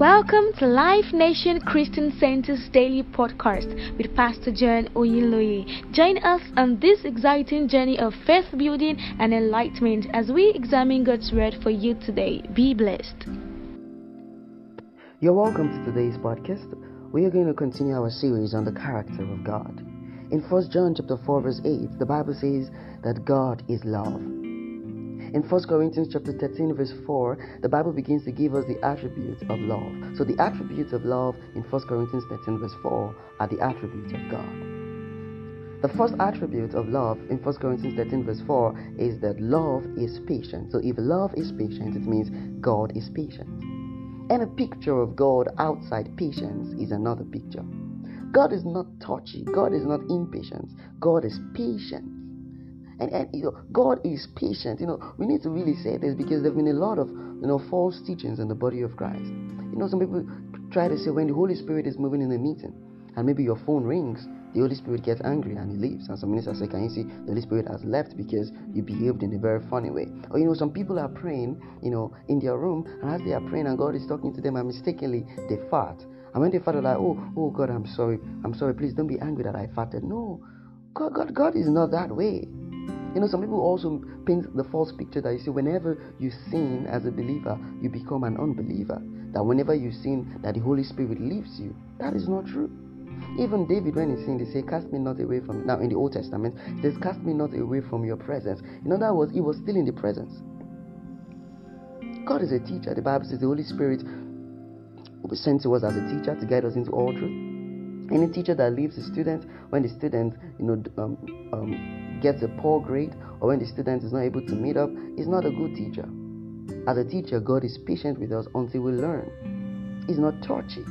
Welcome to Life Nation Christian Center's daily podcast with Pastor John Oyinloye. Join us on this exciting journey of faith building and enlightenment as we examine God's word for you today. Be blessed. You're welcome to today's podcast. We are going to continue our series on the character of God. In 1 John chapter 4 verse 8, the Bible says that God is love. In 1 Corinthians chapter 13 verse 4, the Bible begins to give us the attributes of love. So the attributes of love in 1 Corinthians 13 verse 4 are the attributes of God. The first attribute of love in 1 Corinthians 13 verse 4 is that love is patient. So if love is patient, it means God is patient. And a picture of God outside patience is another picture. God is not touchy. God is not impatient. God is patient. And God is patient. We need to really say this because there have been a lot of false teachings in the body of Christ. Some people try to say when the Holy Spirit is moving in a meeting and maybe your phone rings, the Holy Spirit gets angry and he leaves. And some ministers say, can you see the Holy Spirit has left because you behaved in a very funny way? Or some people are praying, in their room, and as they are praying and God is talking to them, and mistakenly they fart. And when they fart, they're like, oh God, I'm sorry, please don't be angry that I farted. No, God is not that way. Some people also paint the false picture that you see whenever you sin as a believer, you become an unbeliever. That whenever you sin, that the Holy Spirit leaves you. That is not true. Even David, when he sinned, he said, cast me not away from... Now, in the Old Testament, it says, cast me not away from your presence. In other words, he was still in the presence. God is a teacher. The Bible says the Holy Spirit was sent to us as a teacher to guide us into all truth. Any teacher that leaves a student when the student, gets a poor grade, or when the student is not able to meet up, is not a good teacher. As a teacher, God is patient with us until we learn. He's not touchy.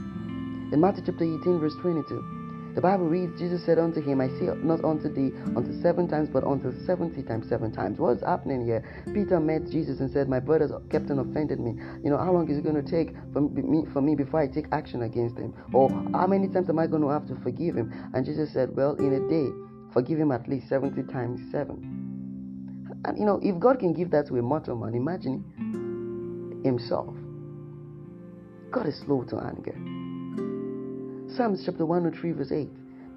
In Matthew chapter 18, verse 22, the Bible reads, Jesus said unto him, I say not unto 7 times, but unto 70 times 7 times. What's happening here? Peter met Jesus and said, my brother's kept and offended me. How long is it going to take for me before I take action against him? Or how many times am I going to have to forgive him? And Jesus said, well, in a day, forgive him at least 70 times 7. And if God can give that to a mortal man, imagine himself. God is slow to anger. Psalms chapter 103 verse 8,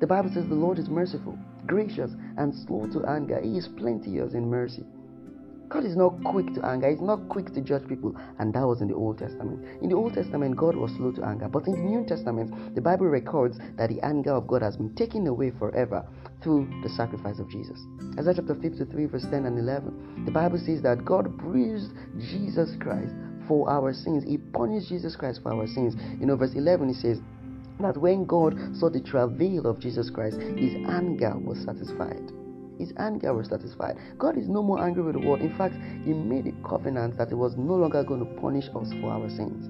the Bible says the Lord is merciful, gracious, and slow to anger. He is plenteous in mercy. God is not quick to anger. He's not quick to judge people. And that was in the Old Testament. In the Old Testament, God was slow to anger. But in the New Testament, the Bible records that the anger of God has been taken away forever through the sacrifice of Jesus. Isaiah chapter 53 verse 10 and 11, the Bible says that God bruised Jesus Christ for our sins. He punished Jesus Christ for our sins. Verse 11, it says that when God saw the travail of Jesus Christ, his anger was satisfied. His anger was satisfied. God is no more angry with the world. In fact, he made a covenant that he was no longer going to punish us for our sins.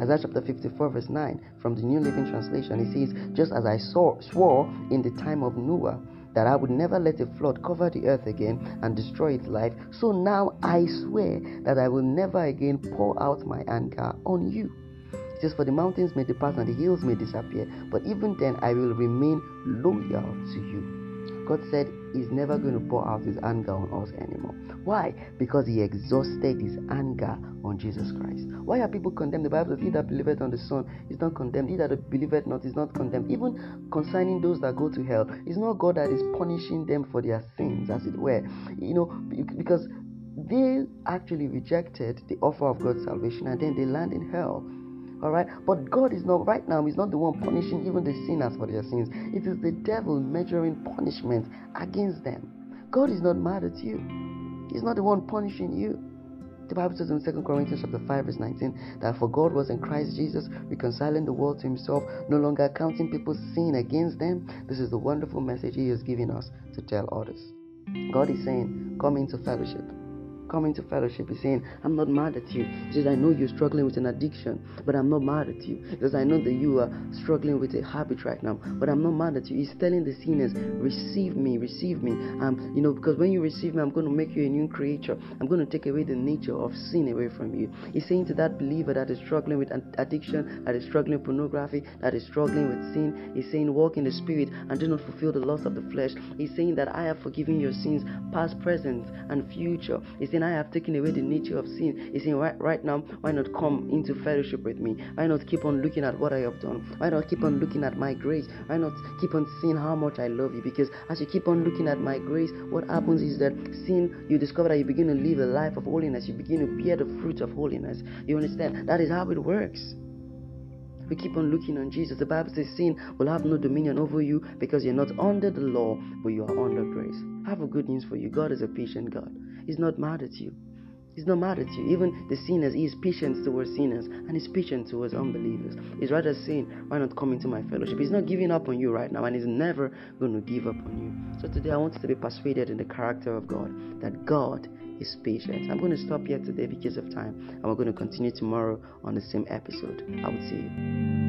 Isaiah chapter 54 verse 9, from the New Living Translation, it says, just as I swore in the time of Noah that I would never let a flood cover the earth again and destroy its life, so now I swear that I will never again pour out my anger on you. It says, for the mountains may depart and the hills may disappear, but even then I will remain loyal to you. God said he's never going to pour out his anger on us anymore. Why? Because he exhausted his anger on Jesus Christ. Why are people condemned? The Bible says, he that believeth on the Son is not condemned. He that believeth not is not condemned. Even concerning those that go to hell, it's not God that is punishing them for their sins, as it were. Because they actually rejected the offer of God's salvation and then they land in hell. Alright, but God is not right now, he's not the one punishing even the sinners for their sins. It is the devil measuring punishment against them. God is not mad at you. He's not the one punishing you. The Bible says in 2 Corinthians chapter 5 verse 19 that for God was in Christ Jesus, reconciling the world to himself, no longer counting people's sin against them. This is the wonderful message he is giving us to tell others. God is saying, come into fellowship. Come into fellowship. He's saying, I'm not mad at you. He says, I know you're struggling with an addiction, but I'm not mad at you. Because I know that you are struggling with a habit right now, but I'm not mad at you. He's telling the sinners, receive me. Because when you receive me, I'm going to make you a new creature. I'm going to take away the nature of sin away from you. He's saying to that believer that is struggling with addiction, that is struggling with pornography, that is struggling with sin, he's saying, walk in the spirit and do not fulfill the lust of the flesh. He's saying that I have forgiven your sins, past, present, and future. He's Christian, I have taken away the nature of sin. He's saying, right now, why not come into fellowship with me? Why not keep on looking at what I have done? Why not keep on looking at my grace? Why not keep on seeing how much I love you? Because as you keep on looking at my grace, what happens is that sin, you discover that you begin to live a life of holiness. You begin to bear the fruit of holiness. You understand? That is how it works. We keep on looking on Jesus. The Bible says sin will have no dominion over you because you're not under the law, but you are under grace. I have a good news for you. God is a patient God. He's not mad at you. He's not mad at you. Even the sinners, he is patient towards sinners and he's patient towards unbelievers. He's rather saying, why not come into my fellowship? He's not giving up on you right now and he's never going to give up on you. So today I want you to be persuaded in the character of God, that God is patient. I'm going to stop here today because of time and we're going to continue tomorrow on the same episode. I will see you.